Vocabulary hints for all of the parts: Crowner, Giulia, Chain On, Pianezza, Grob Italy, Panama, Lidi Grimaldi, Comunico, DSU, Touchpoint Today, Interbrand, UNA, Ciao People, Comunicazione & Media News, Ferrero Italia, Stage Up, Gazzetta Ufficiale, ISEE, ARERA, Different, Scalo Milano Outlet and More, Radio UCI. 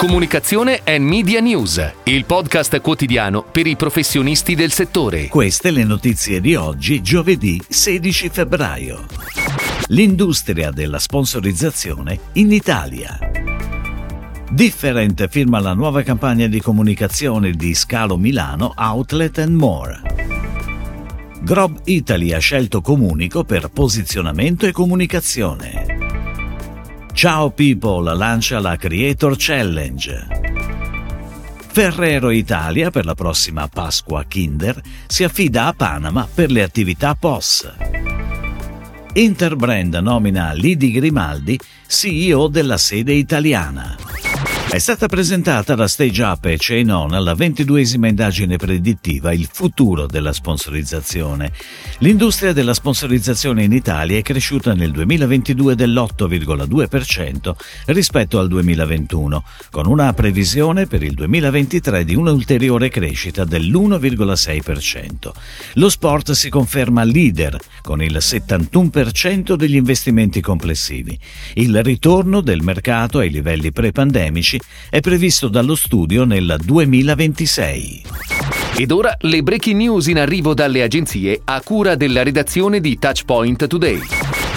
Comunicazione e Media News, il podcast quotidiano per i professionisti del settore. Queste le notizie di oggi, giovedì 16 febbraio. L'industria della sponsorizzazione in Italia. Different firma la nuova campagna di comunicazione di Scalo Milano Outlet and More. Grob Italy ha scelto Comunico per posizionamento e comunicazione. Ciao People lancia la Creator Challenge. Ferrero Italia per la prossima Pasqua Kinder si affida a Panama per le attività POS. Interbrand nomina Lidi Grimaldi CEO della sede italiana. È stata presentata da Stage Up e Chain On la 22esima indagine predittiva Il futuro della sponsorizzazione. L'industria della sponsorizzazione in Italia è cresciuta nel 2022 dell'8,2% rispetto al 2021, con una previsione per il 2023 di un'ulteriore crescita dell'1,6%. Lo sport si conferma leader con il 71% degli investimenti complessivi. Il ritorno del mercato ai livelli pre-pandemici è previsto dallo studio nel 2026. Ed ora le breaking news in arrivo dalle agenzie a cura della redazione di Touchpoint Today.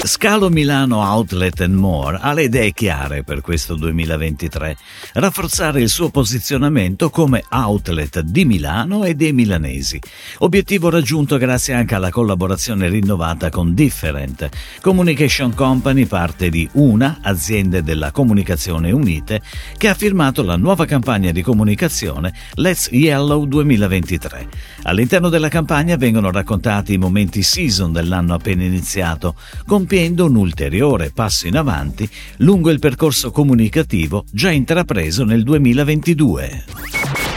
Scalo Milano Outlet and More ha le idee chiare per questo 2023. Rafforzare il suo posizionamento come outlet di Milano e dei milanesi. Obiettivo raggiunto grazie anche alla collaborazione rinnovata con Different, Communication Company, parte di UNA, aziende della comunicazione unite, che ha firmato la nuova campagna di comunicazione Let's Yellow 2023. All'interno della campagna vengono raccontati i momenti season dell'anno appena iniziato, compiendo un ulteriore passo in avanti lungo il percorso comunicativo già intrapreso nel 2022.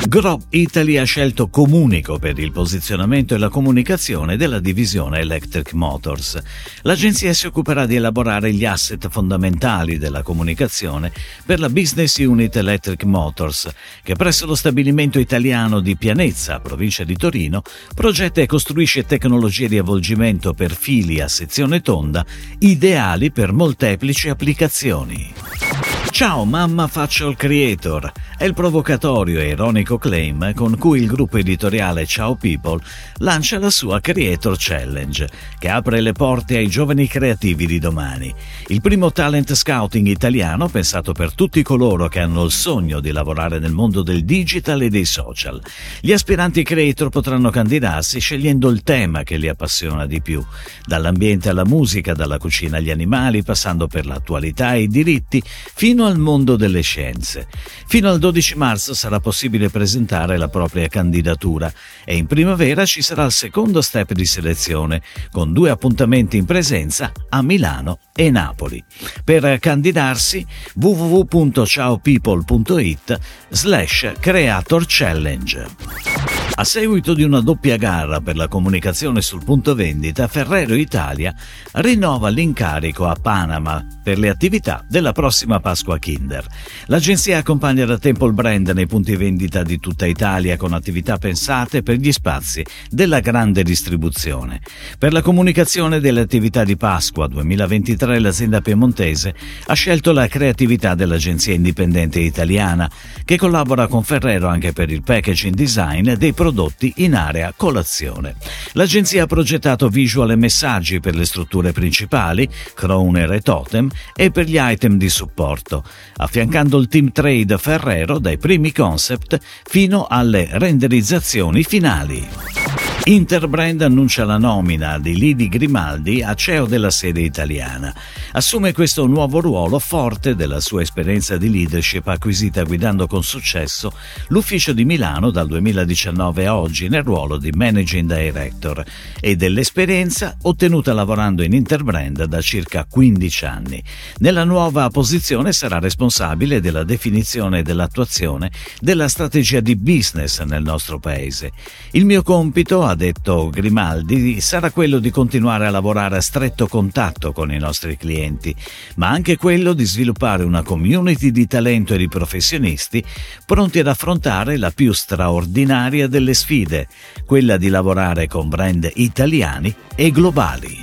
Grob Italy ha scelto Comunico per il posizionamento e la comunicazione della divisione Electric Motors. L'agenzia si occuperà di elaborare gli asset fondamentali della comunicazione per la business unit Electric Motors, che presso lo stabilimento italiano di Pianezza, provincia di Torino, progetta e costruisce tecnologie di avvolgimento per fili a sezione tonda ideali per molteplici applicazioni. Ciao mamma, faccio il creator è il provocatorio e ironico claim con cui il gruppo editoriale Ciao People lancia la sua Creator Challenge, che apre le porte ai giovani creativi di domani. Il primo talent scouting italiano pensato per tutti coloro che hanno il sogno di lavorare nel mondo del digital e dei social. Gli aspiranti creator potranno candidarsi scegliendo il tema che li appassiona di più, dall'ambiente alla musica, dalla cucina agli animali, passando per l'attualità e i diritti, fino al mondo delle scienze. Fino al 12 marzo sarà possibile presentare la propria candidatura e in primavera ci sarà il secondo step di selezione, con 2 appuntamenti in presenza a Milano e Napoli. Per candidarsi www.ciaopeople.it/creator challenge. A seguito di una doppia gara per la comunicazione sul punto vendita, Ferrero Italia rinnova l'incarico a Panama per le attività della prossima Pasqua Kinder. L'agenzia accompagna da tempo il brand nei punti vendita di tutta Italia con attività pensate per gli spazi della grande distribuzione. Per la comunicazione delle attività di Pasqua 2023 l'azienda piemontese ha scelto la creatività dell'agenzia indipendente italiana, che collabora con Ferrero anche per il packaging design dei prodotti in area colazione. L'agenzia ha progettato visual e messaggi per le strutture principali, Crowner e Totem, e per gli item di supporto, affiancando il team trade Ferrero dai primi concept fino alle renderizzazioni finali. Interbrand annuncia la nomina di Lidi Grimaldi a CEO della sede italiana. Assume questo nuovo ruolo forte della sua esperienza di leadership acquisita guidando con successo l'ufficio di Milano dal 2019 a oggi nel ruolo di Managing Director e dell'esperienza ottenuta lavorando in Interbrand da circa 15 anni. Nella nuova posizione sarà responsabile della definizione e dell'attuazione della strategia di business nel nostro paese. Il mio compito, ha detto Grimaldi, sarà quello di continuare a lavorare a stretto contatto con i nostri clienti, ma anche quello di sviluppare una community di talento e di professionisti pronti ad affrontare la più straordinaria delle sfide, quella di lavorare con brand italiani e globali.